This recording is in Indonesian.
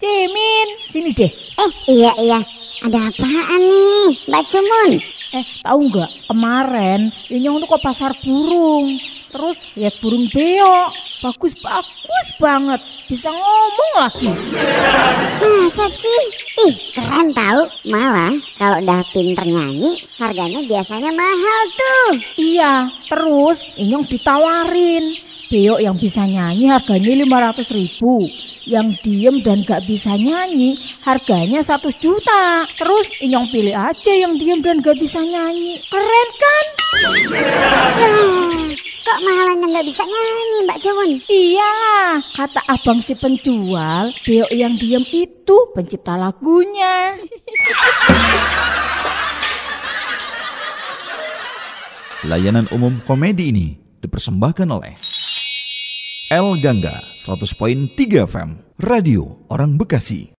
Cimin, sini deh. Iya. Ada apaan nih, Mbak Cumun? Tahu nggak? Kemarin Inyong tuh ke pasar burung. Terus lihat burung beo. Bagus banget. Bisa ngomong lagi. Masa sih? Keren tahu. Malah kalau udah pinter nyanyi, harganya biasanya mahal tuh. Iya, terus Inyong ditawarin. Beo yang bisa nyanyi harganya 500.000. Yang diem dan gak bisa nyanyi harganya 1 juta. Terus Inyong pilih aja yang diem dan gak bisa nyanyi. Keren kan? Kok mahalannya gak bisa nyanyi, Mbak Cumun? Iyalah, kata abang si penjual, beo yang diem itu pencipta lagunya. Layanan umum komedi ini dipersembahkan oleh El Gangga 100.3 FM Radio Orang Bekasi.